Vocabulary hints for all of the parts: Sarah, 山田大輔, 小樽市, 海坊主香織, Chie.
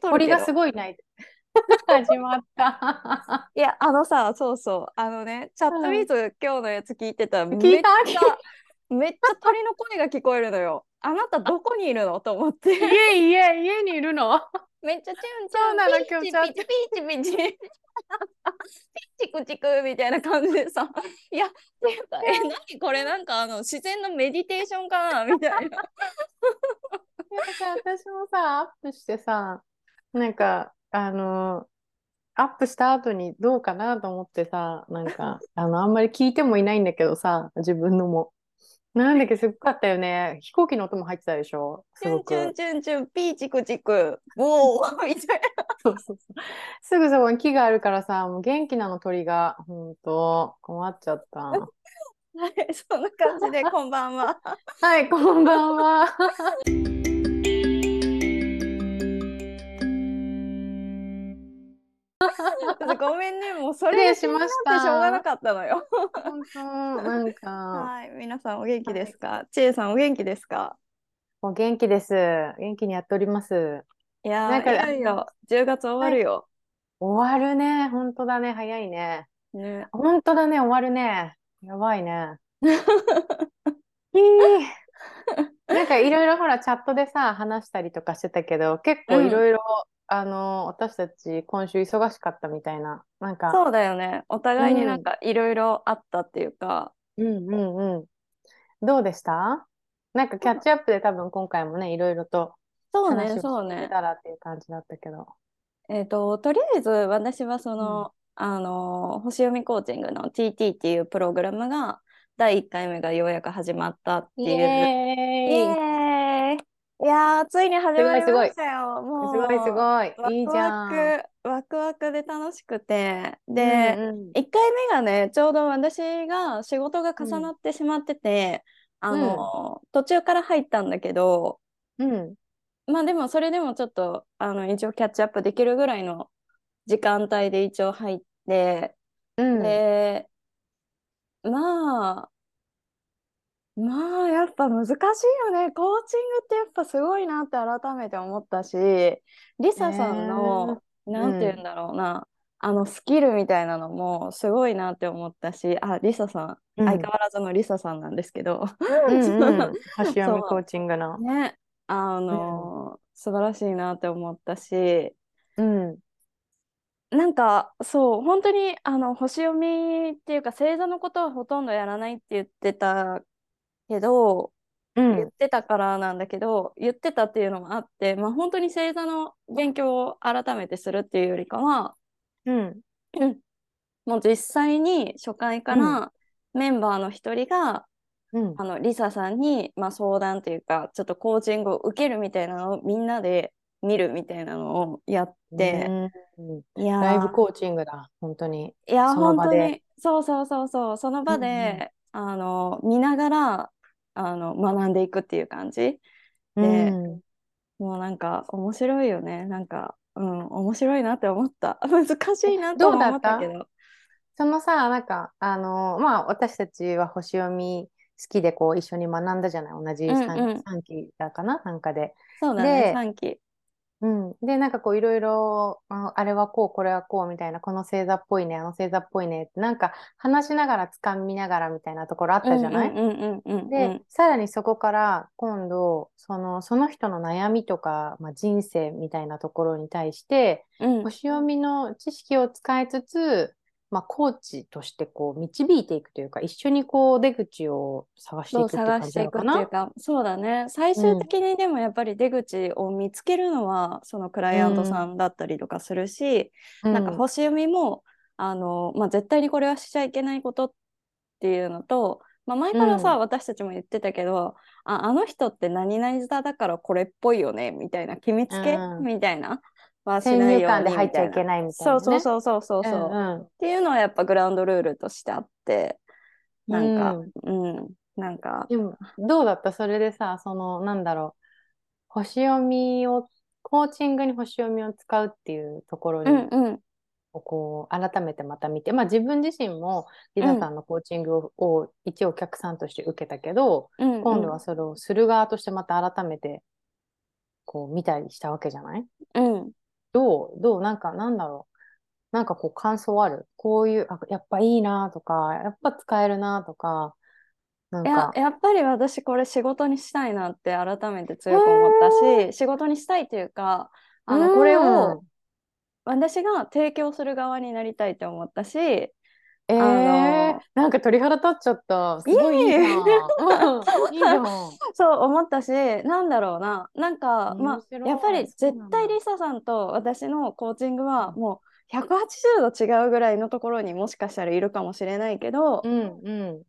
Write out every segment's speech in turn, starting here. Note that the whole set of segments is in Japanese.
鳥がすごいない始まったいやそうそうチャットミート、今日のやつ聞いてたらめっちゃ鳥の声が聞こえるのよ。あなたどこにいるのと思って。家にいるの。めっちゃチュンチュンピーチピーチピーチピーチチクチクみたいな感じでさ、いやっていうか何これ、なんか自然のメディテーションかなみたいな。私もさアップしてさ、なんかアップした後にどうかなと思ってさ、なんかあんまり聞いてもいないんだけどさ、自分のもなんだっけ、すごかったよね。飛行機の音も入ってたでしょ。チュンチュンチュンチュンピーチクチクボーみたいな。そうすぐそこに木があるからさ、もう元気なの鳥が。ほんと困っちゃったはい、そんな感じでこんばんははい、こんばんはごめんね、もうそれがしました。しょうがなかったのよ。本当なんか。はい、皆さんお元気ですか。ちえさんお元気ですか。お元気です。元気にやっております。いやー、なんか早いよ。10月終わるよ。はい、終わるね。本当だね。早いね。ね。本当だね。終わるね。やばいね。なんかいろいろほらチャットでさ話したりとかしてたけど、結構いろいろ。私たち今週忙しかったみたいな、なんかそうだよね、お互いになんかいろいろあったっていうか、どうでした？なんかキャッチアップで多分今回もねいろいろと話を聞けたらっていう感じだったけど、とりあえず私は星読みコーチングの TT っていうプログラムが第1回目がようやく始まったっていう。イエーイいやー、ついに始まりましたよ。もうすごいいいじゃん。ワクワクで楽しくて、で、1回目がねちょうど私が仕事が重なってしまってて、途中から入ったんだけど、まあでもそれでもちょっと一応キャッチアップできるぐらいの時間帯で一応入って、でまあやっぱ難しいよね。コーチングってやっぱすごいなって改めて思ったし、リサさんの、なんて言うんだろうな、スキルみたいなのもすごいなって思ったし、リサさん、相変わらずのリサさんなんですけど、星読みコーチングのね、素晴らしいなって思ったし、なんかそう本当に星読みっていうか星座のことはほとんどやらないって言ってたからなんだけど、言ってたっていうのもあって、まあ、本当に星座の勉強を改めてするっていうよりかは、もう実際に初回からメンバーの一人が、リサさんに、まあ、相談というかちょっとコーチングを受けるみたいなのをみんなで見るみたいなのをやって、いやライブコーチングだ本当に。いや本当にそうその場で、見ながら学んでいくっていう感じで、もうなんか面白いよね。なんか、面白いなって思った。難しいなと思ったけど、そのさなんかまあ私たちは星読み好きでこう一緒に学んだじゃない、同じ 3期だかな、参加で。そうだね、3期でなんかこういろいろあれはこうこれはこうみたいな、この星座っぽいねあの星座っぽいねってなんか話しながらつかみながらみたいなところあったじゃない。でさらにそこから今度その人の悩みとか、まあ、人生みたいなところに対して、星読みの知識を使いつつ、まあ、コーチとしてこう導いていくというか、一緒にこう出口を探していくって感じなのかな。そうだね、最終的にでもやっぱり出口を見つけるのはそのクライアントさんだったりとかするし、なんか星読みもまあ、絶対にこれはしちゃいけないことっていうのと、まあ、前からさ、私たちも言ってたけど、あの人って何々座だからこれっぽいよねみたいな決めつけ、みたいな先入観で入っちゃいけないみたいな、ね、そうっていうのはやっぱグラウンドルールとしてあって、なんかでもどうだった？それでさ、なんだろう、星読みをコーチングに星読みを使うっていうところに、こう改めてまた見て、まあ、自分自身もリナさんのコーチングを一応お客さんとして受けたけど、今度はそれをする側としてまた改めてこう見たりしたわけじゃない？うん。どうなんだろう。なんかこう感想ある？こういう、あ、やっぱいいなとか、やっぱ使えるなとか、なんか。やっぱり私これ仕事にしたいなって改めて強く思ったし、仕事にしたいというか、これを私が提供する側になりたいと思ったし、なんか鳥肌立っちゃった。すごいいいな。いいな。そう思ったし、なんだろうな。なんか、まあ、やっぱり絶対リサさんと私のコーチングはもう180度違うぐらいのところにもしかしたらいるかもしれないけど、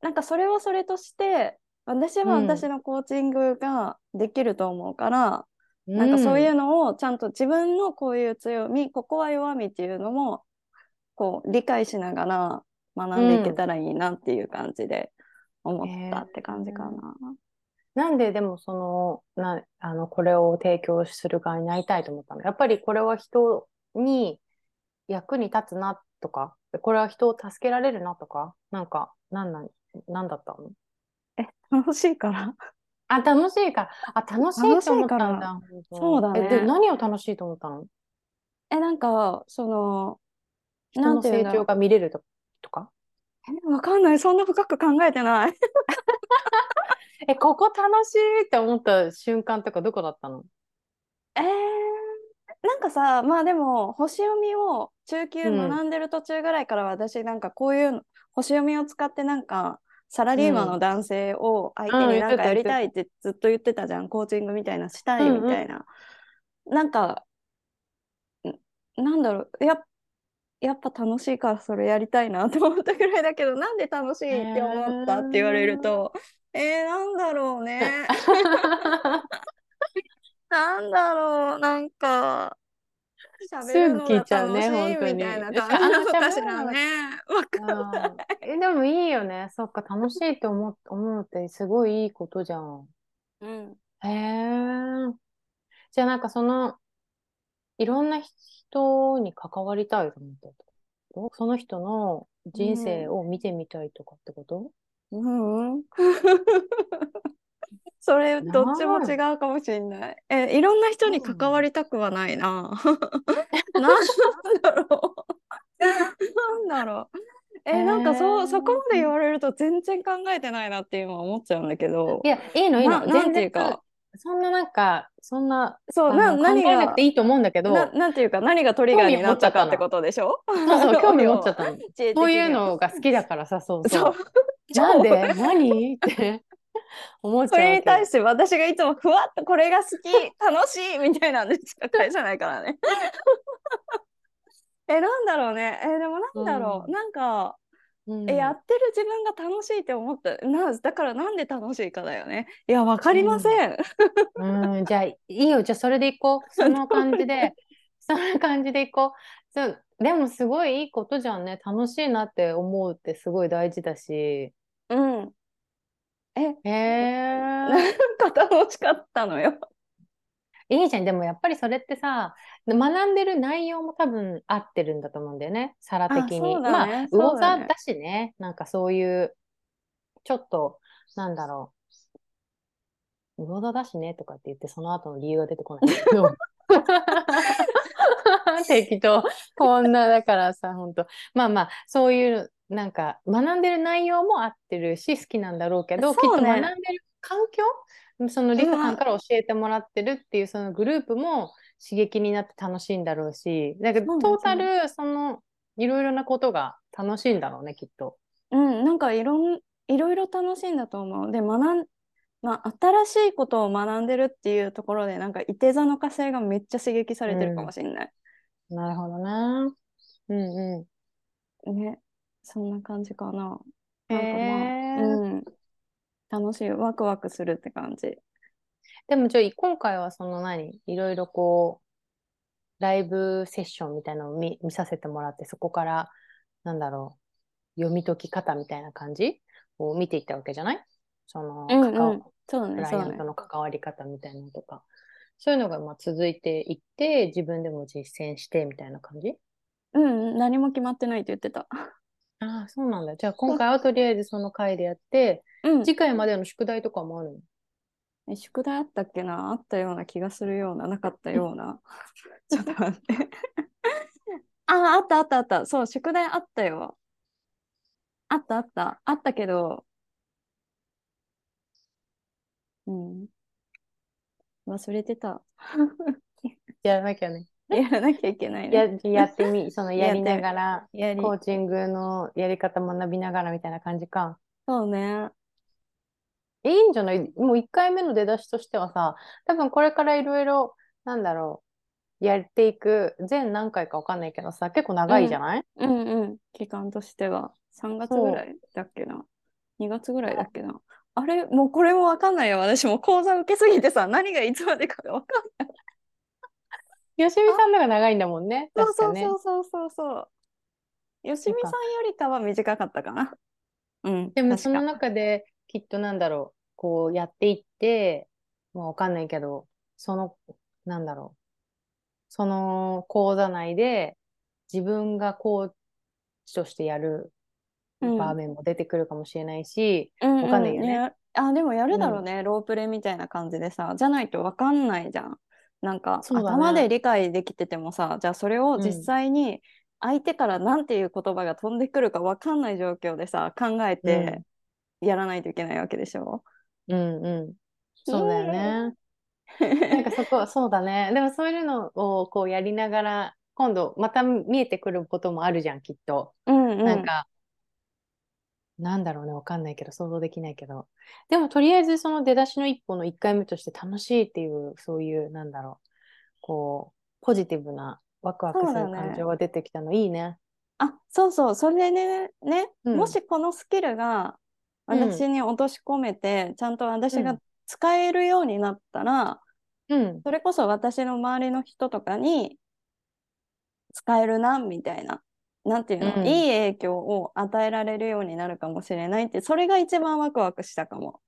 なんかそれはそれとして、私は私のコーチングができると思うから、なんかそういうのをちゃんと自分のこういう強み、ここは弱みっていうのもこう理解しながら学んでいけたらいいなっていう感じで思ったって感じかな。なんででもそのこれを提供する側になりたいと思ったの？やっぱりこれは人に役に立つなとか、これは人を助けられるなとか、なんかなんだったの？楽しいから。あ、楽しいから。あ、楽しいと思ったんだ。そうだね。で何を楽しいと思ったの？なんかその人の成長が見れるとか。わかんない。そんな深く考えてない。ここ楽しいって思った瞬間とかどこだったの？なんかさ、まあでも星読みを中級学んでる途中ぐらいから私なんかこういう星読みを使ってなんかサラリーマンの男性を相手になんかやりたいってずっと言ってたじゃん。コーチングみたいなしたいみたいな。なんかなんだろう、やっぱ楽しいからそれやりたいなと思ったぐらいだけど、なんで楽しいって思ったって言われると、なんだろうね。なんだろう、なんか喋るのが楽しいみたいな感じだったしなね。でもいいよね。そっか、楽しいって思うってすごいいいことじゃん。じゃあなんかそのいろんな人に関わりたいと思ったってこと？その人の人生を見てみたいとかってこと？それどっちも違うかもしれない。いろんな人に関わりたくはないな。なんだろう。なんかそこまで言われると全然考えてないなって今思っちゃうんだけど。いや、いいの。なんていうか。そんななんかそんなそうな何が考えなくていいと思うんだけど、なんていうか何がトリガーになっちゃったってことでしょ？そう興味持っちゃったの。そういうのが好きだからさ、そう。なんで何って思っちゃう。それに対して私がいつもふわっとこれが好き楽しいみたいなんでしか会社ないからね。なんだろうね。でもなんだろう、なんか。やってる自分が楽しいって思っただからなんで楽しいかだよね。いや、わかりません。じゃあいいよ。じゃあそれでいこう。そんな感じでいこう。でもすごいいいことじゃんね。楽しいなって思うってすごい大事だし。なんか楽しかったのよ。いいじゃん。でもやっぱりそれってさ、学んでる内容も多分合ってるんだと思うんだよね、サラ的に。まあ魚座だしね、なんかそういうちょっとなんだろう、魚座だしねとかって言ってその後の理由が出てこないけど適当。こんなだからさ、ほんとまあそういうなんか学んでる内容も合ってるし好きなんだろうけど、きっと学んでる環境、そのリサさんから教えてもらってるっていうそのグループも刺激になって楽しいんだろうし、だけどトータルそのいろいろなことが楽しいんだろうね、きっと。なんかいろいろ楽しいんだと思う。で新しいことを学んでるっていうところでなんかいて座の火星がめっちゃ刺激されてるかもしれない。なるほどな。ね、そんな感じかな。楽しい、ワクワクするって感じ。でも今回はそのいろいろこうライブセッションみたいなのを 見させてもらって、そこからなんだろう、読み解き方みたいな感じを見ていったわけじゃない？そのクライアントの関わり方みたいなのとか、そういうのが続いていって自分でも実践してみたいな感じ？何も決まってないって言ってた。ああ、そうなんだ。じゃあ今回はとりあえずその回でやって、次回までの宿題とかもあるの？宿題あったっけな、あったような気がするような、なかったようなちょっと待ってあったあったあった、そう宿題あったよ、あったあったあったけど、うん、忘れてたやらなきゃね、やらなきゃいけない、ね、やってみそのやりながらコーチングのやり方学びながらみたいな感じか。そうね、いいんじゃない。もう1回目の出だしとしてはさ、多分これからいろいろなんだろうやっていく、全何回か分かんないけどさ、結構長いじゃない、うん、うんうん、期間としては3月ぐらいだっけな、2月ぐらいだっけな、あれもうこれも分かんないよ、私も講座受けすぎてさ、何がいつまでかが分かんないよしみさんのが長いんだもんね、確かね。そうそうそうそう、よしみさんよりかは短かったかな。うん、でもその中できっとなんだろう、こうやっていって、まあ、わかんないけど、そのなんだろう、その講座内で自分がコーチとしてやる場面も出てくるかもしれないし、うん、わかんないよね。うんうん、あでもやるだろうね、うん、ロープレみたいな感じでさ、じゃないとわかんないじゃん。なんか、ね、頭で理解できててもさ、じゃあそれを実際に相手からなんていう言葉が飛んでくるかわかんない状況でさ、考えて、うんやらないといけないわけでしょ。うんうん。そうだよね。なんかそこはそうだね。でもそういうのをこうやりながら、今度また見えてくることもあるじゃん、きっと。うんうん、なんかなんだろうね、わかんないけど想像できないけど。でもとりあえずその出だしの一歩の1回目として楽しいっていうそういうなんだろうこうポジティブなワクワクする感情が出てきたの、いいね。あ、そうそう、それでね、うん、もしこのスキルが私に落とし込めて、うん、ちゃんと私が使えるようになったら、うん、それこそ私の周りの人とかに使えるなみたいな、なんていうの、うん、いい影響を与えられるようになるかもしれないって、それが一番ワクワクしたかも。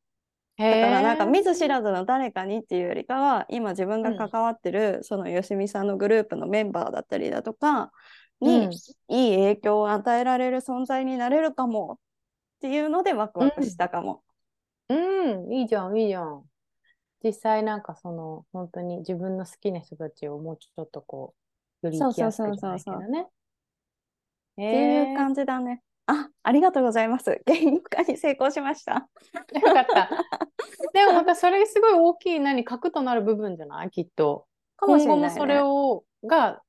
だからなんか見ず知らずの誰かにっていうよりかは、今自分が関わってる、うん、そのよしみさんのグループのメンバーだったりだとかに、うん、いい影響を与えられる存在になれるかもっていうのでワクワクしたかも。うん、うん、いいじゃんいいじゃん。実際なんかその本当に自分の好きな人たちをもうちょっとこうより生きやすくじゃないけどね。っていう感じだね。ありがとうございます。言語化に成功しました。よかった。でもまたそれすごい大きい核となる部分じゃない？きっと。かもしれないね。今後もそれをが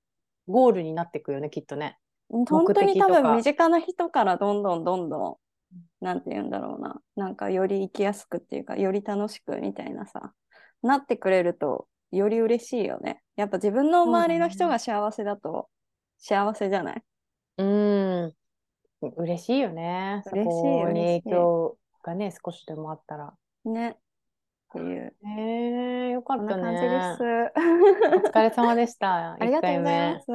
ゴールになっていくよねきっとね。本当に多分身近な人からどんどん。なんて言うんだろうな、なんかより生きやすくっていうかより楽しくみたいなさなってくれるとより嬉しいよね。やっぱ自分の周りの人が幸せだと幸せじゃない？うん、嬉しいよね。嬉しいよね。影響がね少しでもあったらねっていう。よかったね。こんな感じです。お疲れ様でした。ありがとうございます。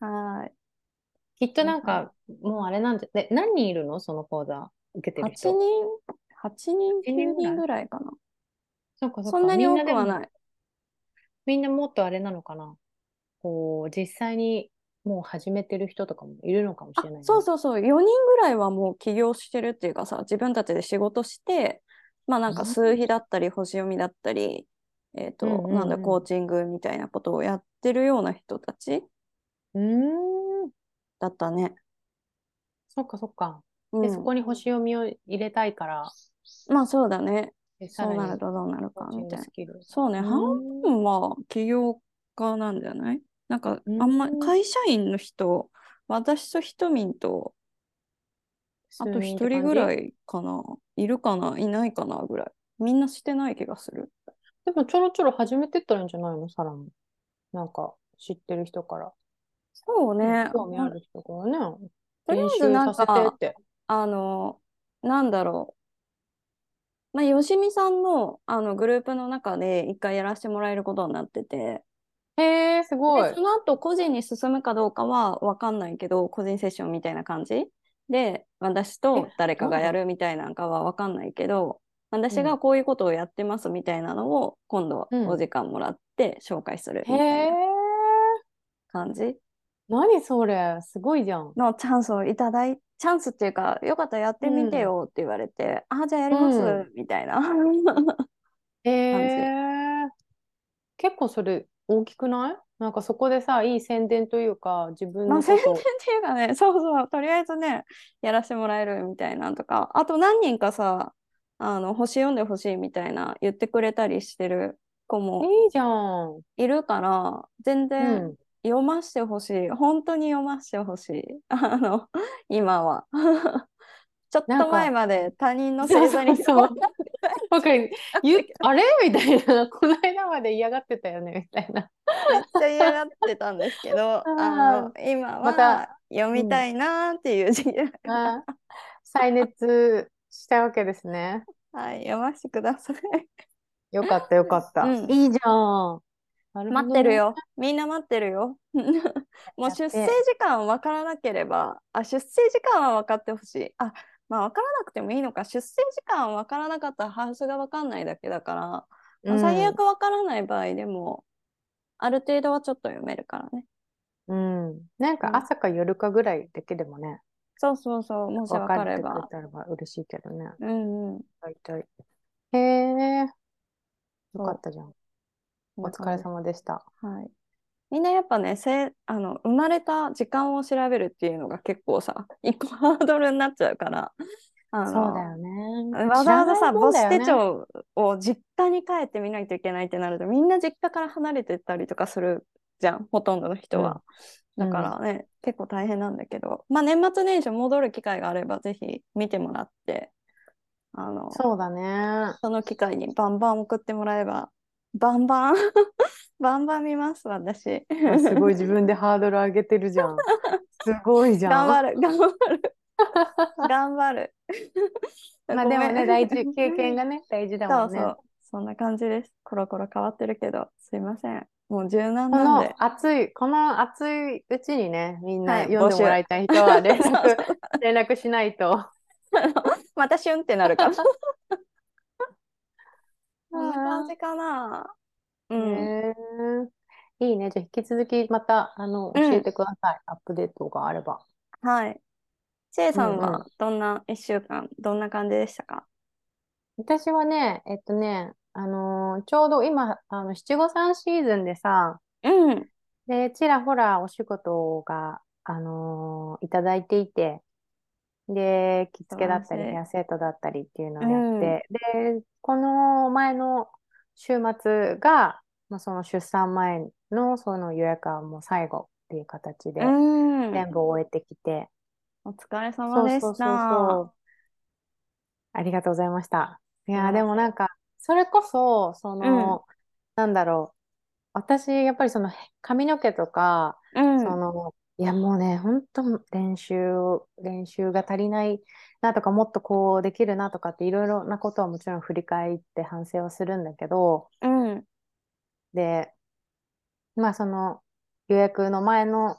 はい。きっとなんか、もうあれなんじゃ、で、何人いるのその講座受けてる人？8人、9人ぐらいかな。そうか。そんなに多くはない。みんなもっとあれなのかな、こう、実際にもう始めてる人とかもいるのかもしれない、ね。そうそう、4人ぐらいはもう起業してるっていうかさ、自分たちで仕事して、まあなんか数秘だったり、星読みだったり、なんだ、コーチングみたいなことをやってるような人たち。だったね。そっか、うん、でそこに星読みを入れたいから、まあそうだね、そうなるとどうなるかみたいな。そうね、半分は起業家なんじゃない？なんかあんま会社員の人、私とひとみんとあと一人ぐらいかな、いるかないないかなぐらい、みんなしてない気がする。でもちょろちょろ始めてったらいいんじゃないの、さらになんか知ってる人から。そうね。興味ある人からね。とりあえずなんかなんだろう。まあよしみさんのグループの中で一回やらせてもらえることになってて。へえ、すごい。でその後個人に進むかどうかは分かんないけど、個人セッションみたいな感じで私と誰かがやるみたいなんかは分かんないけど、私がこういうことをやってますみたいなのを今度お時間もらって紹介するみたいな感じ。何それ、すごいじゃん。のチャンスをいただいて、チャンスっていうかよかったらやってみてよって言われて、じゃあやります、みたいなえ感じ。ー、結構それ大きくない？なんかそこでさ、いい宣伝というか、自分まあ、の宣こ伝っと。ていうかね、そうそう、とりあえずね、やらせてもらえるみたいなんとか、あと何人かさ、星読んでほしいみたいな言ってくれたりしてる子もいいじゃん。いるから、全う然ん。読ましてほしい。本当に読ましてほしい。今は。ちょっなんと前か、まで他人のそう星座そにう読そまう。れてないなんか、あったけど、あれみたいな、この間まで嫌がってたよね、みたいな。めっちゃ嫌がってたんですけど、あー今まはた、読うみん。たいなーっていう時期だから、あー、再熱したわけですね。はい、読ませてください。よかった、よかっうた。ん、いいじゃん。なるほ待っどてるね。よ。みんな待ってるよ。もうやっ出生て。時間分からなければ、出生時間は分かってほしい。まあ分からなくてもいいのか。出生時間分からなかったらハウスが分かんないだけだから、うまあ、最悪ん。分からない場合でも、ある程度はちょっと読めるからね。なんうかん、朝か夜かぐらいだけでもね、そうそうそう、もし分分かかっれてくれば。たら嬉しいけどね。うんうん。大体。へえ、よかっそたじゃん。う、こんおな疲感れじ。様でした。はい。みんなやっぱね、生まれた時間を調べるっていうのが結構さ、一個ハードルになっちゃうから、あそうだの、よね。わ知ざらわざないさ、も母んだ子よ手ね。帳を実家に帰って見ないといけないってなると、みんな実家から離れてったりとかするじゃん、ほとんどの人うん。は。だかうん。らね、結構大変なんだけど、まあ年末年始戻る機会があれば、ぜひ見てもらって、あの、そうだね。その機会にバンバン送ってもらえば、バンバン バンバン見ます、私。あ、すごい自分でハードル上げてるじゃん。すごいじゃ頑張ん。る、頑張る、頑張る。まあごでめもん。ね、大事、経験がね、大事だもそうんそね。う、そんな感じです。コロコロ変わってるけど、すいません。もう柔軟なんで。この暑いうちにね、みんはな読ん募でもら集。いたい人は連 そう絡、そう。連絡しないと。あまたシュンってなるから。こんな感じーかな。うん。ねえ、いいね。じゃあ引き続きまた、う教えん。てください。アップデートがあれば。はい。ちえうさんんうん。は1週間、どんな感じでしたか？私はね、ちょうど今、七五三シーズンでさ、うん。で、ちらほらお仕事が、いただいていて、で、着素付けだ晴らっしたり、ヘい。アセットだったりっていううのをやっん。て、で、この前の週末が、まあ、その出産前のその予約はもう最後っていう形うでん。全部終えてきて、お疲れ様そうでそしうそうた。そう、ありがとうございました。い素やー、晴でらもしなんい。か、それこそ、うん。なんだろう、私、やっぱり髪の毛とか、うん。いやもうね、本当練習が足りないなとか、もっとこうできるなとかって、いろいろなことはもちろん振り返って反省はするんだけど、うん。で、まあ予約の前の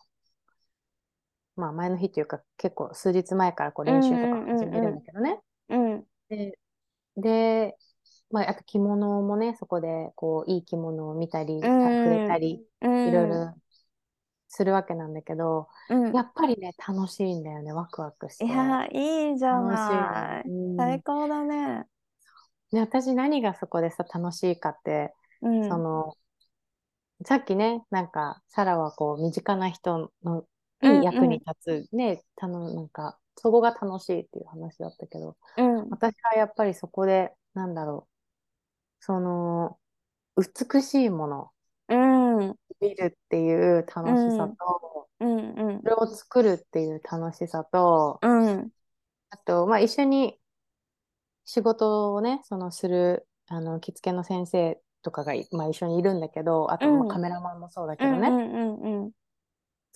日というか、結構数日前からこうう練習とかをんう始めるんんだけどね。うんうん。で、で、まあ、あと着物もね、そこでこういい着物を見たうり、くれん。たり、ういろいん。うん。ろするわけなんだけど、うやん。っぱりね、楽しいんだよね。ワクワクしいて。やー、いいじゃ楽しいの。ない。最高だね。で、私何がそこでさ、楽しいかって、うん。その、さっきね、なんか、サラはこう、身近な人のうんに役うにん。立つ、ね、なんか、そこが楽しいっていう話だったけど、うん。私はやっぱりそこで、なんだろう、美しいものうん。見るっていうう楽しん。うさん。と、うん。それを作るっていう楽しさと、うん。あと、まあ、一緒に仕事をね、する、着付けの先生とかが、まあ、一緒にいるんだけど、あうと、まあ、ん。カメラマンもそうだうけどん。ね、うん。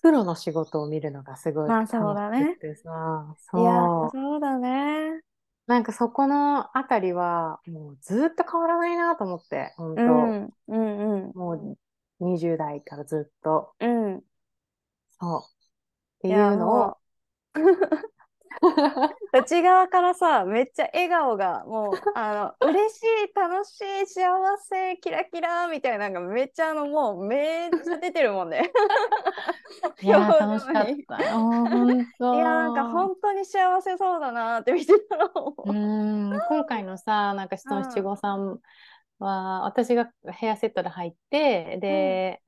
プロの仕事を見るのがすごいまあ、そう楽しだくっね。てさ、いやー、そう、そうだね。なんかそこのあたりは、もうずっと変わらないなと思って、ほんうと、ん。うん。うん。もう20代からずっと、うん。そう、っていいうや、のを、もう。内側からさ、めっちゃ笑顔がもう、嬉しい、楽しい、幸せ、キラキラみたいなのがめっちゃもうめっちゃ出てるもんね。いやー、表楽し情かっに。た。ほんいや、なんかと。本当に幸せそうだなって見てたの。今回のさ、なんかう七ん、五三は、私がヘアセットで入って、で、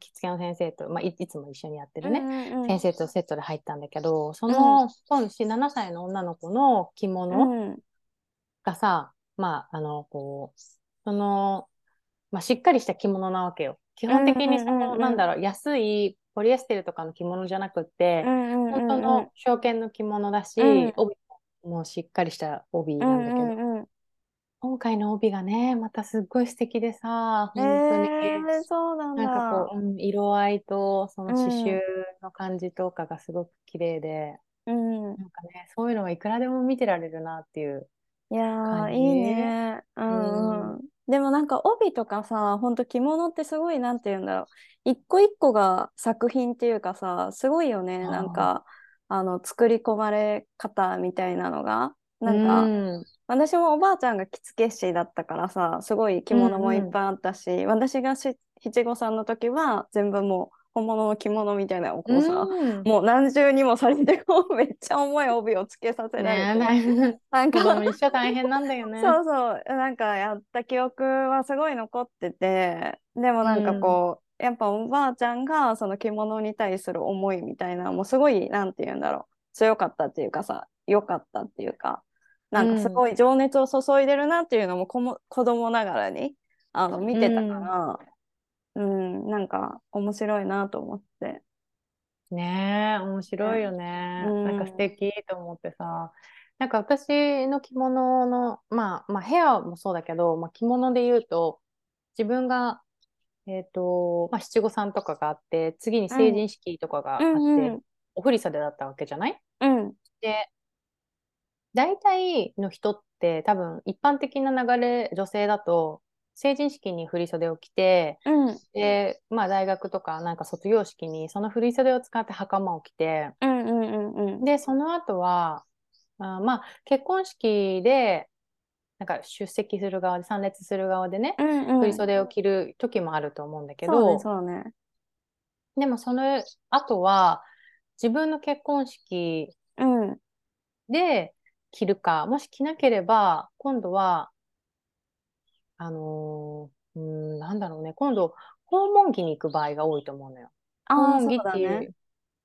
着付けの先生と、まあ、いつも一緒にやってるね、先生とセットで入ったんだけど、その、7歳の女の子の着物がさ、まあ、まあ、しっかりした着物なわけよ。基本的にその、なんだろう、安いポリエステルとかの着物じゃなくって、本当の証券の着物だし、帯もしっかりした帯なんだけど、今回の帯がね、またすっごい素敵でさ、本当に、そうなんだ。なんかこう、色合いとその刺繍の感じとかがすごく綺麗で、なんかね、そういうのはいくらでも見てられるなっていう感じ。いやー、いいね。でもなんか帯とかさ、ほんと着物ってすごい、なんて言うんだろう、一個一個が作品っていうかさ、すごいよね。なんか作り込まれ方みたいなのがなんか、私もおばあちゃんが着付け師だったからさ、すごい着物もいっぱいあったし、私が七五三の時は全部もう本物の着物みたいな、こうさ、もう何重にもされて、こうめっちゃ重い帯をつけさせられて、なんかもう一緒大変なんだよね。そうそう、なんかやった記憶はすごい残ってて、でもなんかこう、やっぱおばあちゃんがその着物に対する思いみたいな、もうすごい、なんて言うんだろう、強かったっていうかさ、良かったっていうか、なんかすごい情熱を注いでるなっていうのも子供ながらに見てたから、なんか面白いなと思って。ねえ、面白いよね。なんか素敵と思ってさ、なんか私の着物の、まあヘアもそうだけど、まあ、着物で言うと、自分がまあ、七五三とかがあって、次に成人式とかがあって、お振り袖だったわけじゃない？で、大体の人って多分一般的な流れ、女性だと成人式に振り袖を着て、で、まあ、大学とかなんか卒業式にその振り袖を使って袴を着て、でその後はまあ、結婚式でなんか出席する側で参列する側でね、振り袖を着る時もあると思うんだけど、そうね、でもその後は自分の結婚式で着るか、もし着なければ今度はなんだろうね、今度訪問着に行く場合が多いと思うのよ。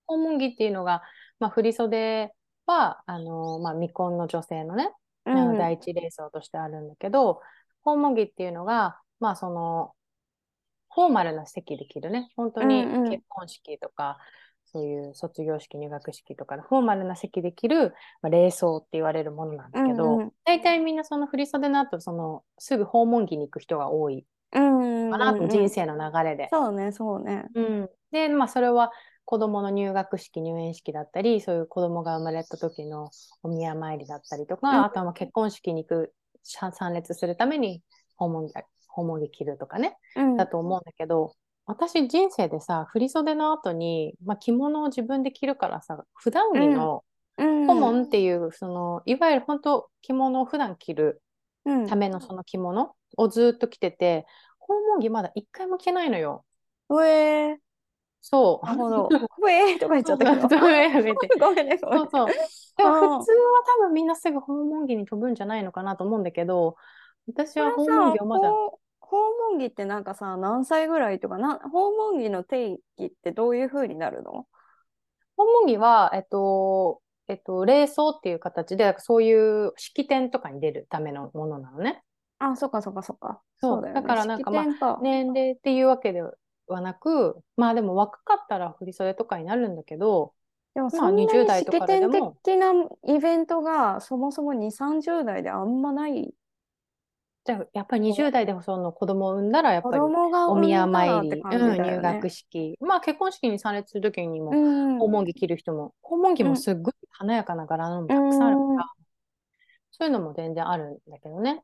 訪問着っていうのが、まあ、振り袖はまあ、未婚の女性のね、第一礼装としてあるんだけど、訪問着っていうのが、まあ、そのフォーマルな席で着るね、本当に結婚式とか、そういう卒業式入学式とかのフォーマルな席で着る、まあ、礼装って言われるものなんだけど、大体みんなその振り袖の後、そのすぐ訪問着に行く人が多いかなと、人生の流れで。そうね、で、まあ、それは子どもの入学式入園式だったり、そういう子どもが生まれた時のお宮参りだったりとか、あとは結婚式に行く、参列するために訪問着着るとかね、だと思うんだけど、私人生でさ、振袖の後に、まあ、着物を自分で着るからさ、普段着の顧問っていう、そのいわゆる本当着物を普段着るためのその着物をずっと着てて、訪問着まだ一回も着ないのよ。そう。とか言っちゃったけど。ごめんね。そうそう。でも普通は多分みんなすぐ訪問着に飛ぶんじゃないのかなと思うんだけど、私は訪問着をまだ。訪問着ってなんかさ、何歳ぐらいとか訪問着の定義ってどういう風になるの？訪問着は礼装っていう形で、そういう式典とかに出るためのものなのね。あ、そっか。そうだよね。だからなんか、まあ、年齢っていうわけではなく、まあでも若かったら振り袖とかになるんだけど、でもそんなに式典的なイベントがそもそも2、30代であんまない。じゃあやっぱり20代でもその子供を産んだら、やっぱりお宮参り、入学式、まあ結婚式に参列する時にも訪問着着る人も、訪問着もすっごい華やかな柄のもたくさんあるから、そういうのも全然あるんだけどね。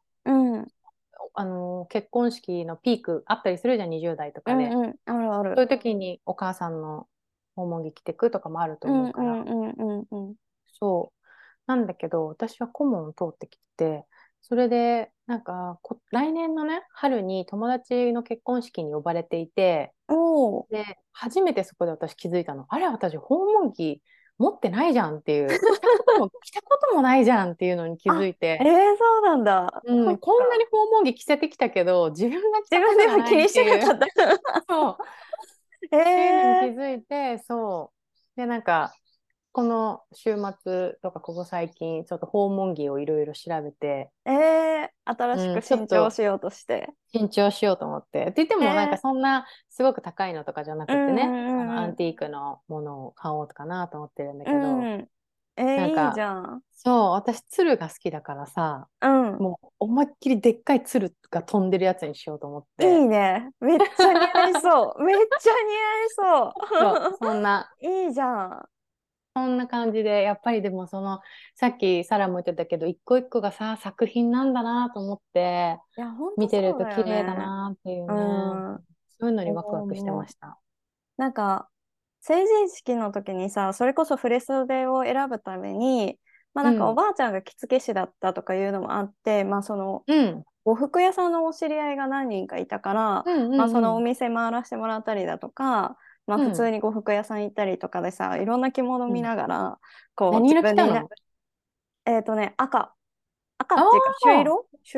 結婚式のピークあったりするじゃん、20代とかで、そういう時にお母さんの訪問着着てくとかもあると思うから、そうなんだけど、私は顧問を通ってきて、それでなんか来年のね春に友達の結婚式に呼ばれていて、で初めてそこで私気づいたの、あれ私訪問着持ってないじゃんっていう、着たこともないじゃんっていうのに気づいて、そうなんだ、うん、こんなに訪問着着せてきたけど自分が着たことないっていう、自分では気にしてなかったそう、っていうのに気づいて、そうで、なんかこの週末とかここ最近ちょっと訪問着をいろいろ調べて、新しく新調しようとして、新調しようと思ってって言ってもなんかそんなすごく高いのとかじゃなくてね、アンティークのものを買おうかなと思ってるんだけど、なんかいいじゃん。そう、私鶴が好きだからさ、もう思いっきりでっかい鶴が飛んでるやつにしようと思って。いいね、めっちゃ似合いそうめっちゃ似合いそうそう、そんないいじゃん。そんな感じで、やっぱりでもそのさっきサラも言ってたけど、一個一個がさ作品なんだなと思って、いや本当、ね、見てると綺麗だなっていうね、そういうのにワクワクしてました。なんか成人式の時にさ、それこそ振れ袖を選ぶために、まあなんかおばあちゃんが着付け師だったとかいうのもあって、まあその、お服屋さんのお知り合いが何人かいたから、まあそのお店回らせてもらったりだとか、まあ、普通に呉服屋さん行ったりとかでさ、いろんな着物見ながら、こう何色着たの？赤っていうか朱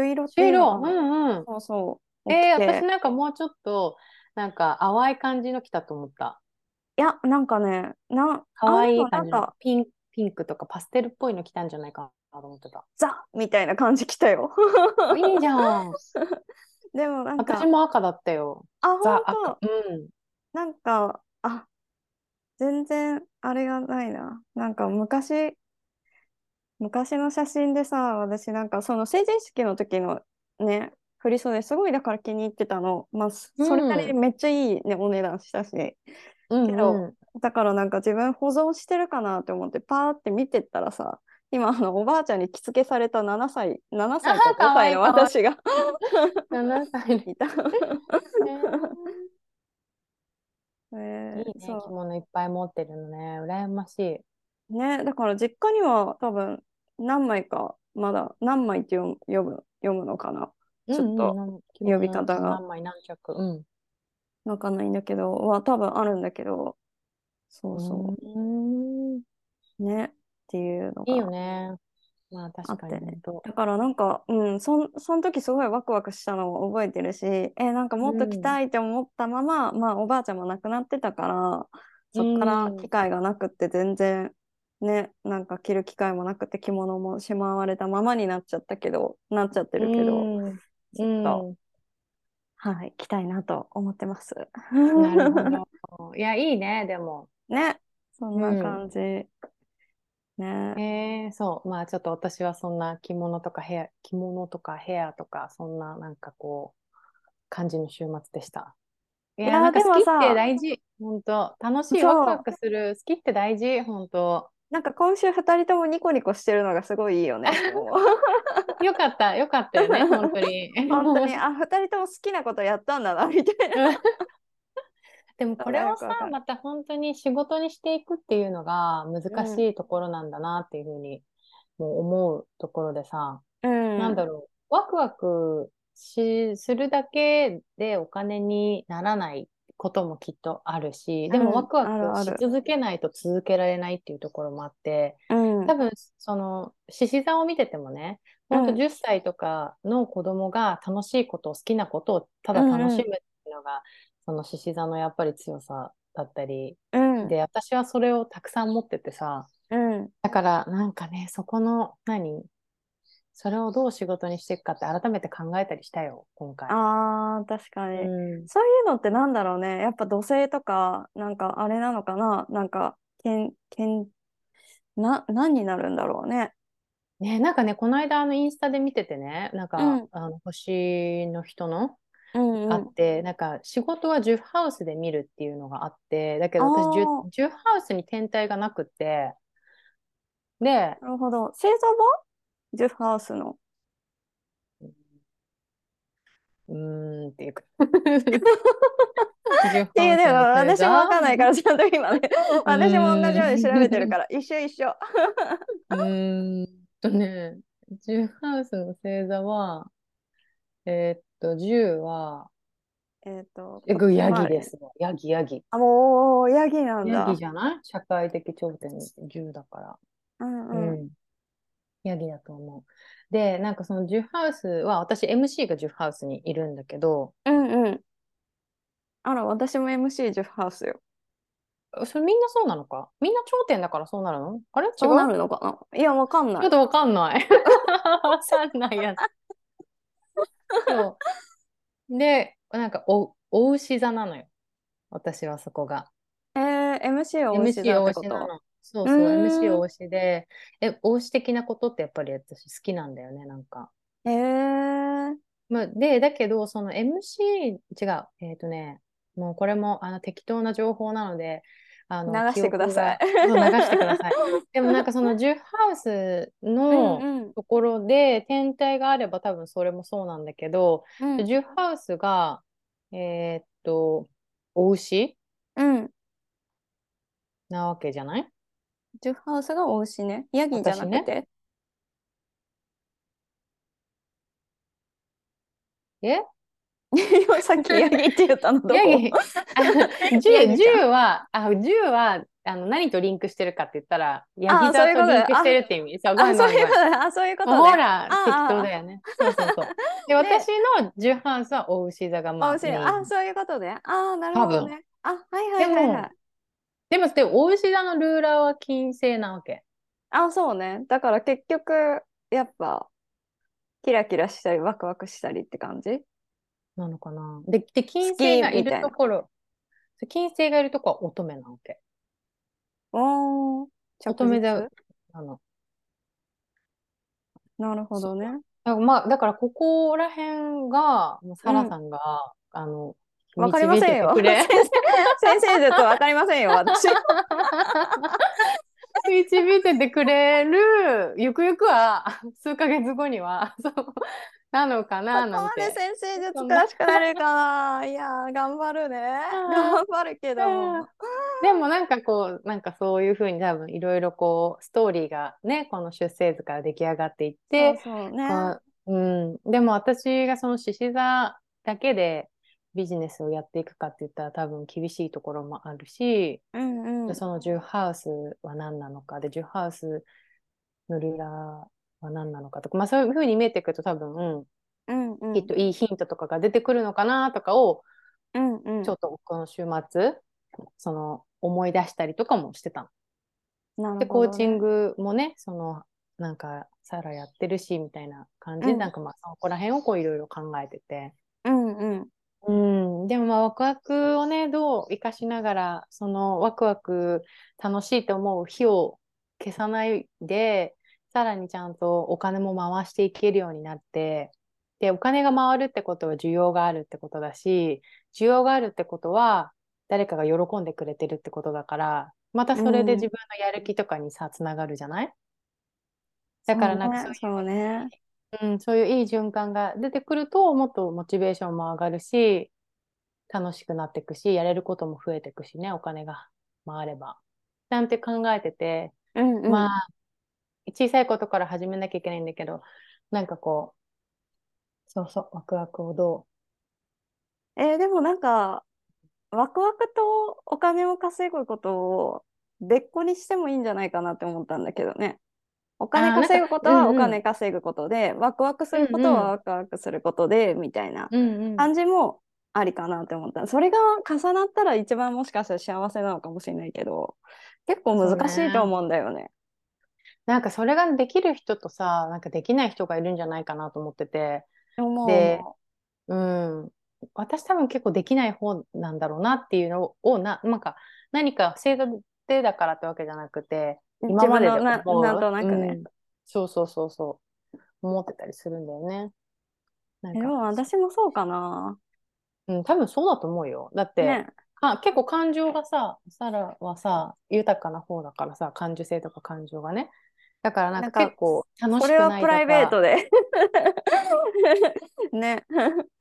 色っていうのかな。そうそう。私なんかもうちょっとなんか淡い感じの着たと思った。いやなんかね、可愛い感じのピンクとかパステルっぽいの着たんじゃないかなと思ってた。ザみたいな感じ着たよ。いいじゃん。でもなんか私も赤だったよ。あ、本当。なんか全然あれがないな。なんか昔の写真でさ、私なんかその成人式の時のね振袖すごいだから気に入ってたの。まあそれなりにめっちゃいいね、お値段したし、けどだからなんか自分保存してるかなって思ってパーって見てったらさ、今おばあちゃんに着付けされた7歳と5歳の私が7歳にいた。いいね、着物いっぱい持ってるのね、羨ましいね。だから実家には多分何枚って読むのかな、ちょっと呼び方が何枚何着わかんないんだけど、多分あるんだけど、そうそうねっていうのがいいよね。まあ確かにね、だからなんか、その時すごいワクワクしたのを覚えてるし、なんかもっと着たいって思ったまま、まあおばあちゃんも亡くなってたからそっから機会がなくって全然ね、なんか着る機会もなくて着物もしまわれたままになっちゃってるけど、ちょっと着たいなと思ってます。なるほど。いやいいね、でもね、そんな感じ、ね。そう、まあちょっと私はそんな着物とかヘアとかそんななんかこう感じの週末でした。いやなんか好きって大事、本当楽しい、ワクワクする、好きって大事、本当。なんか今週2人ともニコニコしてるのがすごいいいよね。よかったよね、本当に。本当に2人とも好きなことやったんだなみたいな。でもこれをさ、また本当に仕事にしていくっていうのが難しいところなんだなっていうふうにもう思うところでさ、なんだろう、ワクワクするだけでお金にならないこともきっとあるし、でもワクワクし続けないと続けられないっていうところもあって、多分その獅子座を見ててもね、本当10歳とかの子供が楽しいことを好きなことをただ楽しむっていうのが、その獅子座のやっぱり強さだったり、で私はそれをたくさん持っててさ、だからなんかね、そこのそれをどう仕事にしていくかって改めて考えたりしたよ今回。確かに、そういうのってなんだろうね、やっぱ土星とかなんかあれなのかな、なんか何になるんだろうね。ね、なんかね、この間インスタで見ててね、なんか、星の人のあって、なんか仕事は10ハウスで見るっていうのがあって、だけど私 10ハウスに天体がなくて、で、なるほど、星座は10ハウスのっていうかっていう、でも私も分かんないからちゃんと今ね私も同じように調べてるから一緒ね、10ハウスの星座は10はヤギですね。ヤギ。あ、もうヤギなんだ。ヤギじゃない？社会的頂点10だから。うんうん。うん、ヤギだと思う。で、なんかそのジュハウスは、私 MC がジュハウスにいるんだけど。うんうん。あら、私も MC ジュハウスよ。それみんなそうなのか？みんな頂点だからそうなるの？あれ？違う？そうなるのかな？いや、わかんない。ちょっとわかんない。わかんないやつ。そう。で、なんかお牛座なのよ。私はそこが。MC お牛座ってこと？ MC お牛なの。そうそう、MC お牛で、お牛的なことってやっぱり私好きなんだよね、なんか。まあ、で、だけど、その MC、違う、もうこれも適当な情報なので、流してください。そう、流してください。でもなんかその10ハウスのところで天体があれば多分それもそうなんだけど、うん、10ハウスがお牛、うん、なわけじゃない？ 10ハウスがお牛ね。ヤギじゃなくて、ね、さっきヤギって言ったのどこ？10は、10は何とリンクしてるかって言ったら、ヤギ座とリンクしてるって意味。そういうことね。ほら、適当だよね。そうそうそう。で、私の10ハウスはお牛座がまあ。あ、そういうことね。ああ、なるほどね。あ、はいはいはい。でも、お牛座のルーラーは金星なわけ。あ、そうね。だから結局、やっぱ、キラキラしたり、ワクワクしたりって感じなのかな。で、金星がいるところ、金星がいるとこは乙女なわけ。おー、乙女だ。なるほどね。まあ、だからここら辺がサラさんが、うん、わかりませんよ。先生だとわかりませんよ、私。導いててくれる、ゆくゆくは数ヶ月後にはそうなのかな、なんて。そこまで先生術詳しくなるかな。いやー、頑張るね。頑張るけども。でもなんかこう、なんかそういうふうに多分いろいろこう、ストーリーがね、この出生図から出来上がっていって、そうね。うん。でも私がその獅子座だけでビジネスをやっていくかって言ったら多分厳しいところもあるし、うんうん、その10ハウスは何なのかで、10ハウスのルーラー、何なのかとか、まあ、そういう風に見えてくると多分、うんうん、きっといいヒントとかが出てくるのかなとかを、うんうん、ちょっとこの週末その思い出したりとかもしてたの、ね、でコーチングもね、そのなんかサラやってるしみたいな感じで、うん、なんかまあそこら辺をこういろいろ考えてて、うんうんうん、でもまあワクワクをねどう生かしながら、そのワクワク楽しいと思う火を消さないで、さらにちゃんとお金も回していけるようになって、でお金が回るってことは需要があるってことだし、需要があるってことは誰かが喜んでくれてるってことだから、またそれで自分のやる気とかにさつながるじゃない、うん、だからなんかそうね、うん、そういういい循環が出てくると、もっとモチベーションも上がるし、楽しくなっていくし、やれることも増えていくしね、お金が回ればなんて考えてて、うんうん、まあ小さいことから始めなきゃいけないんだけど、なんかこう、そうそう、ワクワクをどう？でもなんか、ワクワクとお金を稼ぐことを別個にしてもいいんじゃないかなって思ったんだけどね。お金稼ぐことはお金稼ぐことで、ワクワクすることはワクワクすることで、みたいな感じもありかなって思った。それが重なったら一番もしかしたら幸せなのかもしれないけど、結構難しいと思うんだよね。なんかそれができる人とさ、なんかできない人がいるんじゃないかなと思ってて、で、うん、私多分結構できない方なんだろうなっていうのをなんか何か星座でだからってわけじゃなくて、今まででもなんとなくね、うん、そう思ってたりするんだよね。なんかでも私もそうかな。うん、多分そうだと思うよ。だって。ね、結構感情がさ、サラはさ、豊かな方だからさ、感受性とか感情がね。だからなんか結構楽しくないとか。それはプライベートで。ね、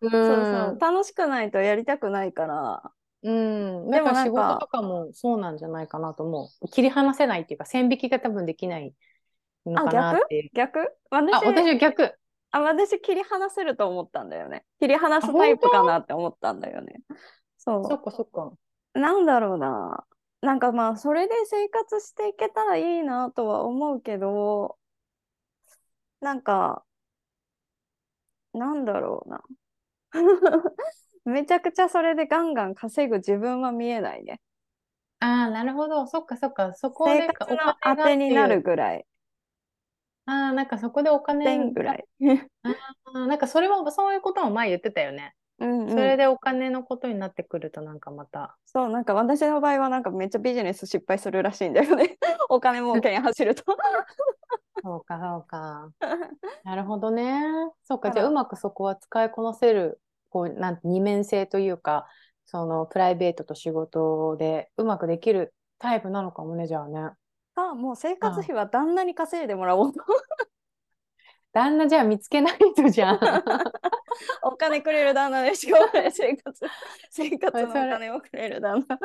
うん。そう。楽しくないとやりたくないから。うん。でも仕事とかもそうなんじゃないかなと思う。切り離せないっていうか、線引きが多分できないのかなっていう。逆？私は逆。あ、私切り離せると思ったんだよね。切り離すタイプかなって思ったんだよね。そう。そっかそっか。なんだろうな。なんかまあそれで生活していけたらいいなとは思うけど、なんかなんだろうな。めちゃくちゃそれでガンガン稼ぐ自分は見えないね。ああ、なるほど。そっかそっか。そこで生活の当てになるぐらい。ああ、なんかそこでお金ぐらい。あ、なんかそれは、そういうことも前言ってたよね。うんうん、それでお金のことになってくるとなんかまた。そう、なんか私の場合はなんかめっちゃビジネス失敗するらしいんだよね。お金儲けに走ると。そうか、そうか。なるほどね。そうか、じゃあうまくそこは使いこなせる、こう、なん二面性というか、そのプライベートと仕事でうまくできるタイプなのかもね、じゃあね。あ、もう生活費は旦那に稼いでもらおうと。旦那じゃあ見つけないとじゃん。お金くれる旦那でしょ。生活のお金をくれる旦那。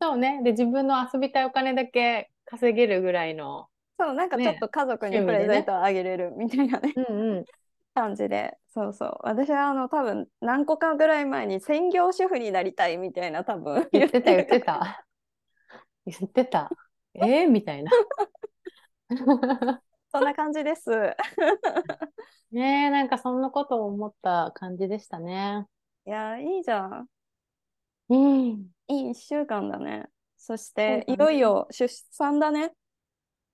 そうね。で、自分の遊びたいお金だけ稼げるぐらいの。そう、なんかちょっと家族にプレゼントあげれるみたいなね。うんうん、感じで。そうそう。私は多分何個かぐらい前に専業主婦になりたいみたいな多分言ってた。みたいな。そんな感じです。ねえ、なんかそんなことを思った感じでしたね。いや、いいじゃん。うん。いい1週間だね。そして、いよいよ出産だね。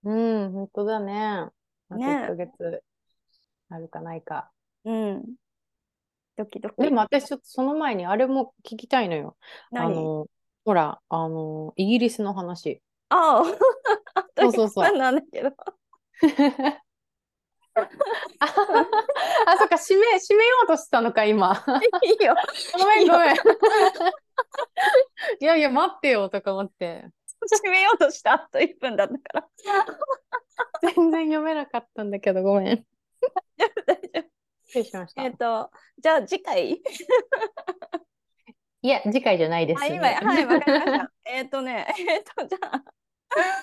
うん、本当だね。あと1ヶ月あるかないか。うん。ドキドキ。でも私ちょっとその前にあれも聞きたいのよ。何？ほら、イギリスの話。ああ、そうそうそう。なんだけど。あ、そっか、締めようとしたのか、今。いいよ。ごめん。いやいや、待ってよとか思って。締めようとしたあと1分だったから。全然読めなかったんだけど、ごめん。大丈夫。失礼しました。じゃあ次回。いや、次回じゃないです。はい、わかりました。じゃあ、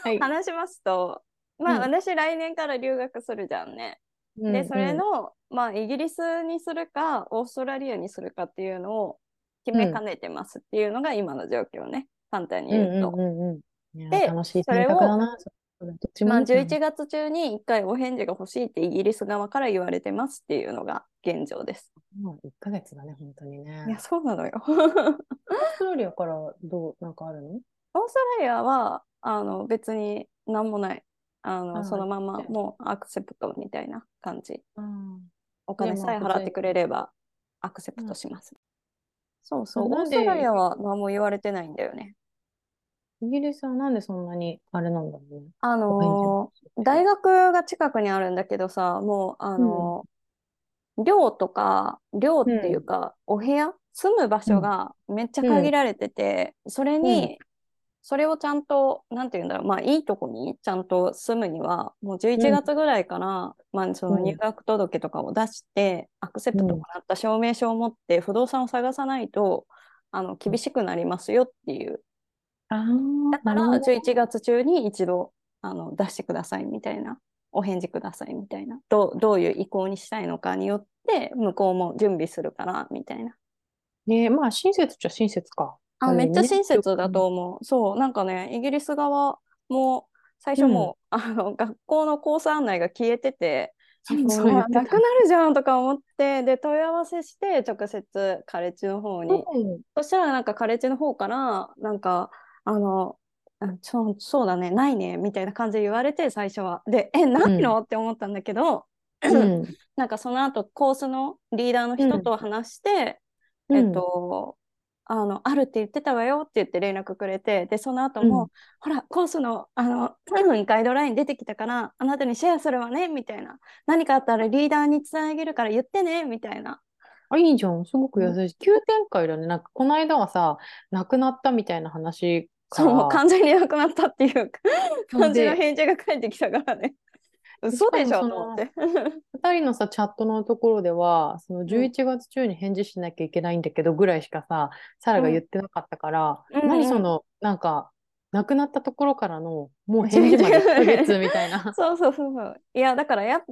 はい、話しますと、まあ、私、来年から留学するじゃんね。うん、で、それの、まあ、イギリスにするか、オーストラリアにするかっていうのを決めかねてますっていうのが今の状況ね。簡単に言うと。で、それを、まあ、11月中に1回お返事が欲しいってイギリス側から言われてますっていうのが現状です。もう1ヶ月だね、本当にね。いや、そうなのよ。オーストラリアからなんかあるの？オーストラリアは、別になんもない。そのままもうアクセプトみたいな感じ。うん、お金さえ払ってくれればアクセプトします。うん、そうそう、オーストラリアは何も言われてないんだよね。イギリスはなんでそんなにあれなんだろうね。大学が近くにあるんだけどさ、もう寮とか、寮っていうか、お部屋、住む場所がめっちゃ限られてて、それをちゃんと、なんていうんだろう、まあいいとこにちゃんと住むには、もう11月ぐらいから、まあその入学届とかを出して、アクセプトもらった証明書を持って不動産を探さないと、厳しくなりますよっていう。だから11月中に一度出してくださいみたいな、お返事くださいみたいな、どういう意向にしたいのかによって向こうも準備するからみたいな。ね、まあ親切っちゃ親切か。あ、めっちゃ親切だと思う。そう、なんかね、イギリス側も最初もう、学校のコース案内が消えてて、なくなるじゃんとか思って、で、問い合わせして直接カレッジの方に。そしたらなんかカレッジの方からなんかそうだね、ないねみたいな感じで言われて、最初はでないの、って思ったんだけど、なんかその後コースのリーダーの人と話して、あるって言ってたわよって言って連絡くれて、でその後も、ほらコースのガイドライン出てきたからあなたにシェアするわねみたいな、何かあったらリーダーに伝えげるから言ってねみたいな。あ、いいじゃん、すごく優しい。急展開だね。なんかこの間はさ、亡くなったみたいな話。そう、もう完全になくなったっていう感じの返事が返ってきたからね。嘘でしょと思って。2人のさ、チャットのところでは、その11月中に返事しなきゃいけないんだけどぐらいしかさ、サラが言ってなかったから、何その、なんか、亡くなったところからのもう返事まで1ヶ月みたいなそうそうそう、いやだから やっ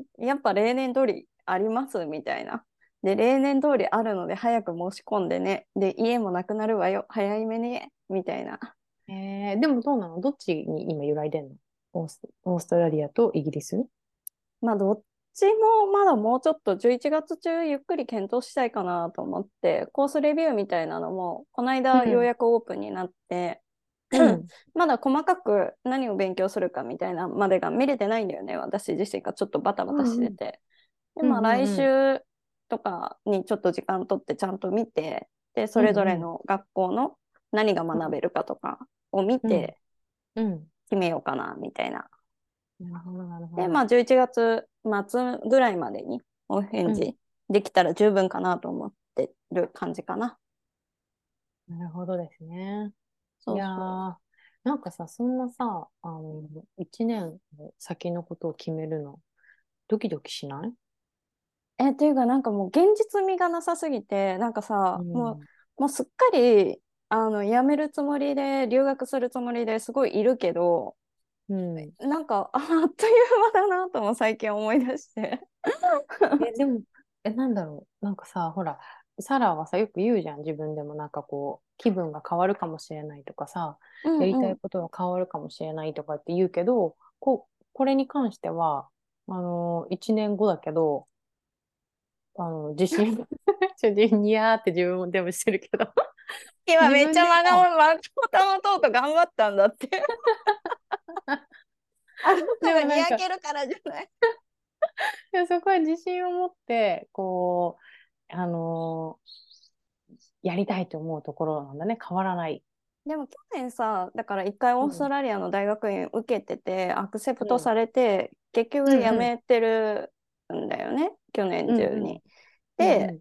ぱ例年通りありますみたいなで、例年通りあるので早く申し込んでね、で家もなくなるわよ早い目にみたいな。でもどうなの、どっちに今揺らいでんの、オーストラリアとイギリス。まあどっちもまだもうちょっと11月中ゆっくり検討したいかなと思って、コースレビューみたいなのもこの間ようやくオープンになって、うん、まだ細かく何を勉強するかみたいなまでが見れてないんだよね、私自身がちょっとバタバタしてて、うん、でまあ来週とかにちょっと時間取ってちゃんと見て、でそれぞれの学校の何が学べるかとかを見て決めようかなみたいな、うんうん、なるほどなるほど。でまあ11月末ぐらいまでにお返事できたら十分かなと思ってる感じかな、うん、なるほどですね。いやなんかさ、そんなさ1年先のことを決めるのドキドキしない？というかなんかもう現実味がなさすぎて、なんかさ、うん、もうすっかり辞めるつもりで留学するつもりですごいいるけど、うん、なんかあっという間だなとも最近思い出してでもなんだろう、なんかさほらサラはさよく言うじゃん、自分でもなんかこう気分が変わるかもしれないとかさ、うんうん、やりたいことが変わるかもしれないとかって言うけど、これに関しては1年後だけど自信ちょっとニヤーって自分もでもしてるけど今めっちゃマコタモトと頑張ったんだってでもニヤけるからじゃないいやそこは自信を持ってこうやりたいと思うところなんだね、変わらない。でも去年さだから一回オーストラリアの大学院受けてて、うん、アクセプトされて、うん、結局辞めてるんだよね、うん、去年中に、うん、で、うん、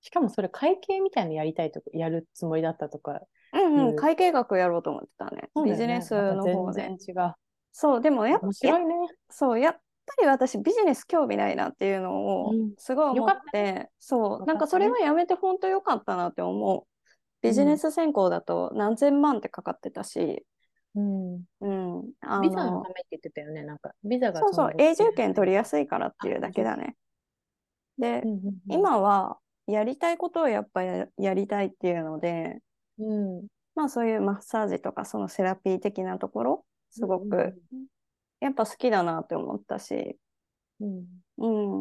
しかもそれ会計みたいなやりたいとかやるつもりだったとか、うんうん、会計学やろうと思ってた ねビジネスの方で、ま、全然違う。そうでもやっぱ面白いね。そうやっやっぱり私ビジネス興味ないなっていうのをすごい思って、うん、そうなんかそれはやめて本当良かったなって思う。ビジネス専攻だと何千万ってかかってたし、うんうん、ビザのためって言ってたよね、なんかビザがそう永住権取りやすいからっていうだけだね。で、うんうんうん、今はやりたいことをやっぱり やりたいっていうので、うん、まあそういうマッサージとかそのセラピー的なところすごく、うんうんやっぱ好きだなって思ったし、うん、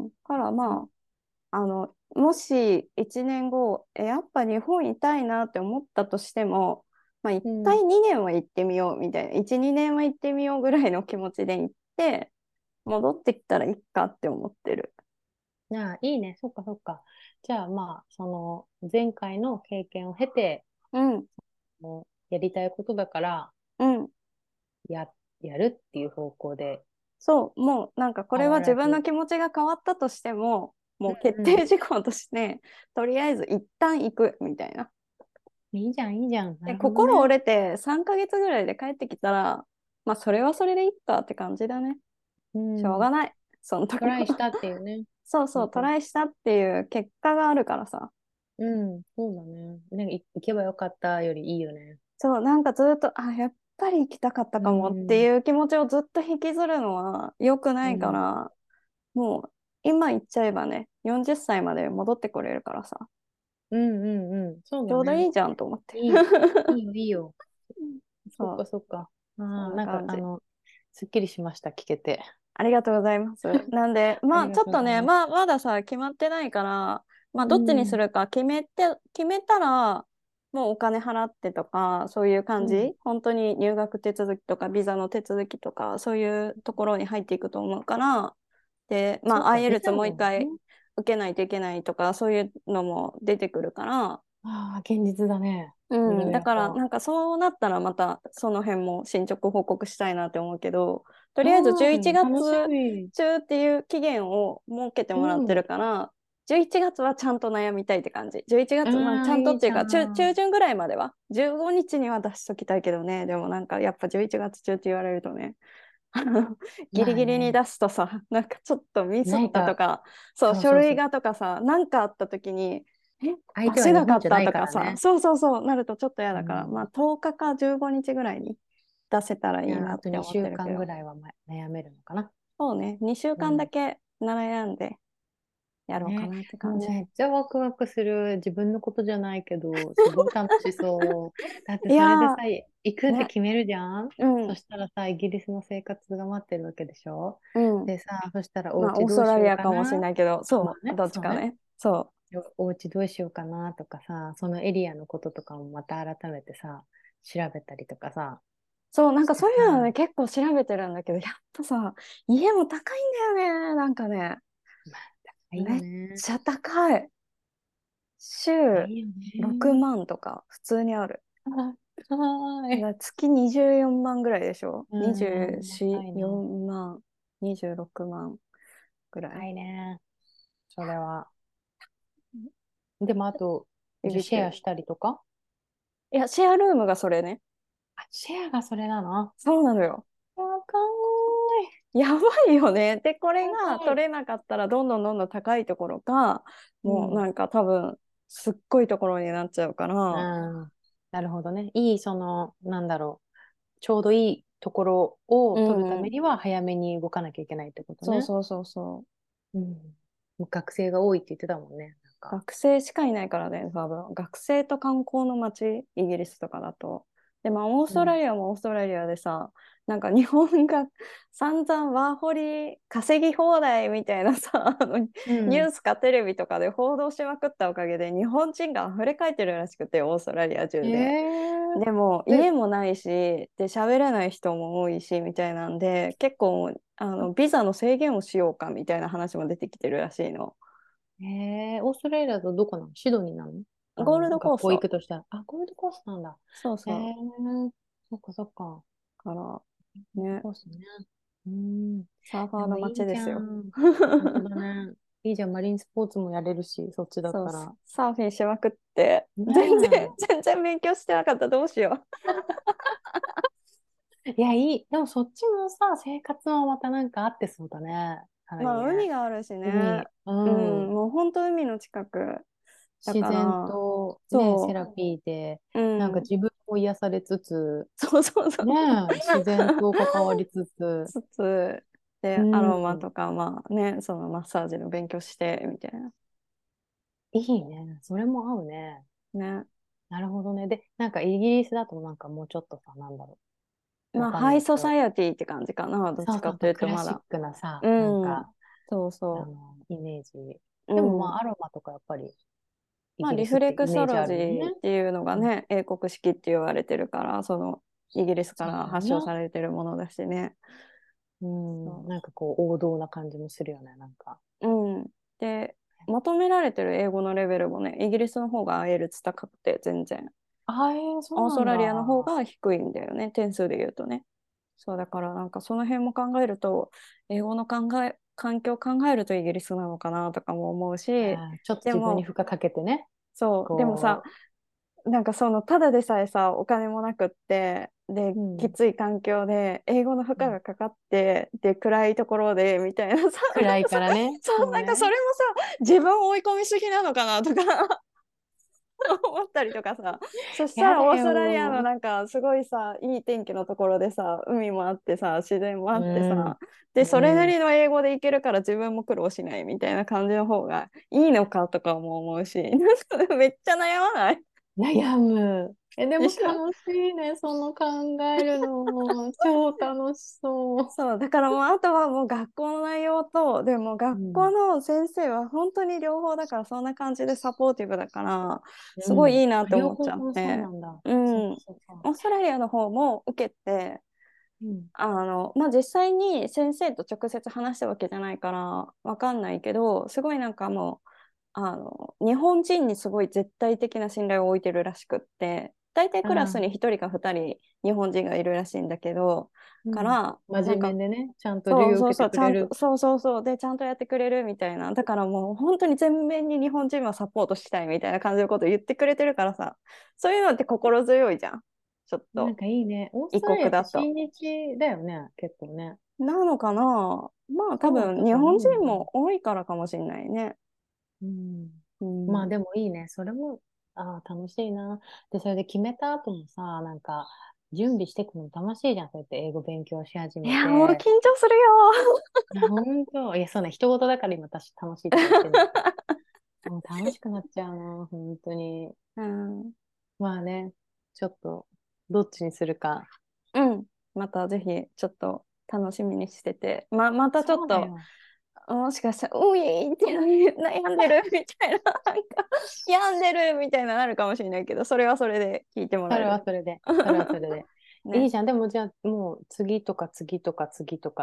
うん、からまあもし1年後やっぱ日本いたいなって思ったとしても、まあ一体2年は行ってみようみたいな、うん、1、2年は行ってみようぐらいの気持ちで行って戻ってきたらいいかって思ってる。ああいいね、そっかそっか。じゃあまあその前回の経験を経て、うん、やりたいことだから、うん、やるっていう方向で、そうもうなんかこれは自分の気持ちが変わったとしてももう決定事項として、うん、とりあえず一旦行くみたいな。いいじゃんいいじゃん、ね、心折れて3ヶ月ぐらいで帰ってきたらまあそれはそれでいいかって感じだね、うん、しょうがない。そのトライしたっていうねそうそうトライしたっていう結果があるからさ、うんそうだね。なんか行けばよかったよりいいよね。そうなんかずっとあやっぱやっぱり行きたかったかもっていう気持ちをずっと引きずるのは良くないから、うん、もう今行っちゃえばね40歳まで戻ってこれるからさ、うんうんうんそうだね、ちょうどいいじゃんと思って。いいよそっかそっか。なんかすっきりしました、聞けてありがとうございますなんでまあちょっとね、まださ決まってないから、まあ、どっちにするか決めたらもうお金払ってとかそういう感じ、うん、本当に入学手続きとかビザの手続きとかそういうところに入っていくと思うから、でまあ IELTS もう一回受けないといけないとかそういうのも出てくるから、あ現実だね、うん、だからなんかそうなったらまたその辺も進捗報告したいなって思うけど、とりあえず11月中っていう期限を設けてもらってるから、うん11月はちゃんと悩みたいって感じ。11月はちゃんとっていうか中旬ぐらいまでは15日には出しときたいけどね。でもなんかやっぱ11月中って言われるとねギリギリに出すとさ、まあね、なんかちょっとミスったとかそう書類がとかさ何かあった時に出せなかったとかさ、ね、そうなるとちょっと嫌だから、うん、まあ10日か15日ぐらいに出せたらいいなって思ってるけど、2週間ぐらいは悩めるのかな。そうね、2週間だけ悩んでやろうかなって感じ、ね、めっちゃワクワクする。自分のことじゃないけどすごい楽しそうだってそれでさ行くって決めるじゃん、ね、うん、そしたらさイギリスの生活が待ってるわけでしょ、うん、でさそしたらお家どうしようかな、まあ、オーストラリアかもしれないけど、そう、ね、どっちかね、そう、お家どうしようかなとかさ、そのエリアのこととかもまた改めてさ調べたりとかさ、そう、なんかそういうのね、結構調べてるんだけど、やっぱさ家も高いんだよね、なんかね、めっちゃ高い。週6万とか普通にある。月24万ぐらいでしょ、うん、24万、26万ぐらい。高いね。それは。でもあと、シェアしたりとか？いや、シェアルームがそれね。あ、シェアがそれなの？そうなのよ。わかんない。やばいよね。でこれが取れなかったらどんどんどんどん高いところか、うん、もうなんか多分すっごいところになっちゃうから、うん、なるほどね。いい、そのなんだろう、ちょうどいいところを取るためには早めに動かなきゃいけないってことね、うん、そうそうそうそう、うん、もう学生が多いって言ってたもんね。なんか学生しかいないからね、多分学生と観光の街、イギリスとかだと。でもオーストラリアもオーストラリアでさ、うん、なんか日本が散々ワーホリ稼ぎ放題みたいなさ、うん、ニュースかテレビとかで報道しまくったおかげで日本人が溢れかえってるらしくて、オーストラリア中で、でも家もないしで喋れない人も多いしみたいなんで、結構ビザの制限をしようかみたいな話も出てきてるらしいの。オーストラリアだとどこなの？シドニーなの？ゴールドコースト。行くとしたら、あ、ゴールドコーストなんだ。そうそう。そっかそっか。からね。コースね。サーファーの街ですよ。いいじゃん、マリンスポーツもやれるし、そっちだったら。サーフィンしまくって、全然勉強してなかったらどうしよう。いや、いい。でもそっちもさ、生活もまたなんかあってそうだね。はい、まあ海があるしね。うん、もう本当海の近く。自然と、ね、セラピーで、うん、なんか自分を癒されつつ、そうそうそう、ね、自然と関わりつつ、で、うん、アロマとか、まあね、そのマッサージの勉強してみたいな。いいね、それも合うね。ね、なるほどね。で、なんかイギリスだとなんかもうちょっとさ、なんだろう、まあハイソサイエティって感じかな、どっちかというとまだ。そうそう、クラシックなさ、うん、なんかそうそうイメージ。でもまあ、うん、アロマとかやっぱり。まあ、リフレクソロジーっていうのがね、英国式って言われてるから、そのイギリスから発祥されてるものだしね、うん、なんかこう王道な感じもするよね、なんか、うん、でまとめられてる英語のレベルもね、イギリスの方がIELTS高くて全然、そうなんだ。オーストラリアの方が低いんだよね、点数で言うとね。そうだから、なんかその辺も考えると、英語の環境を考えるとイギリスなのかなとかも思うし、ちょっと自分に負荷かけてね。そう、でもさ、なんかそのただでさえさ、お金もなくってで、うん、きつい環境で英語の負荷がかかって、うん、で暗いところでみたいなさ、暗いからね。そう、なんかそれもさ、自分を追い込みすぎなのかなとか。思ったりとかさ、そしたらオーストラリアのなんかすごいさ、いい天気のところでさ、海もあってさ、自然もあってさ、でそれなりの英語でいけるから自分も苦労しないみたいな感じの方がいいのかとかも思うし、めっちゃ悩まない？悩む。でも楽しいね、その考えるのも超楽しそう。そうだからもう、あとはもう学校の内容と、でも学校の先生は本当に両方だから、そんな感じでサポーティブだから、うん、すごいいいなって思っちゃって、オーストラリアの方も受けて、うん、まあ、実際に先生と直接話したわけじゃないからわかんないけど、すごいなんかもう日本人にすごい絶対的な信頼を置いてるらしくって、大体クラスに1人か2人日本人がいるらしいんだけど、うん、から真面目でね、ちゃんと留意を受けてくれる、そうそうそう、でちゃんとやってくれるみたいな。だからもう本当に全面に日本人はサポートしたいみたいな感じのことを言ってくれてるからさ、そういうのって心強いじゃん。ちょっとなんかいいね、異国だと。オーストラリアってだよね、結構ね。なのかな、まあ多分日本人も多いからかもしれないね。うんうん、まあでもいいね、それも楽しいな。でそれで決めた後もさ、なんか準備してくの楽しいじゃん、そうやって英語勉強し始めて。いや、もう緊張するよ。本当。いや、そうね、人事だから今私楽しいって言ってる。もう楽しくなっちゃうな、本当に。うん。まあね、ちょっと、どっちにするか。うん。またぜひ、ちょっと楽しみにしてて。またちょっと、もしかしたら、おいって悩んでるみたいな、なんか、病んでるみたいななるかもしれないけど、それはそれで聞いてもらえる。それはそれで。ね、いいじゃん。でもじゃあ、もう次とか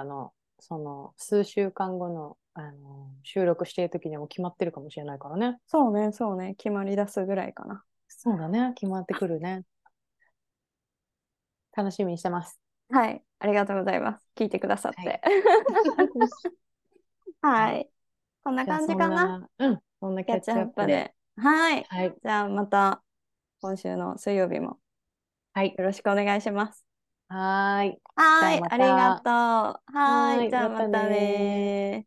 の、その、数週間後の、収録している時にはもう決まってるかもしれないからね。そうね。決まり出すぐらいかな。そうだね。決まってくるね。楽しみにしてます。はい。ありがとうございます。聞いてくださって。はい。はい、こんな感じかな。うん。こんなキャッチアップで。はい。じゃあまた今週の水曜日も。はい。よろしくお願いします。はい。ありがとう。はい。じゃあまたね。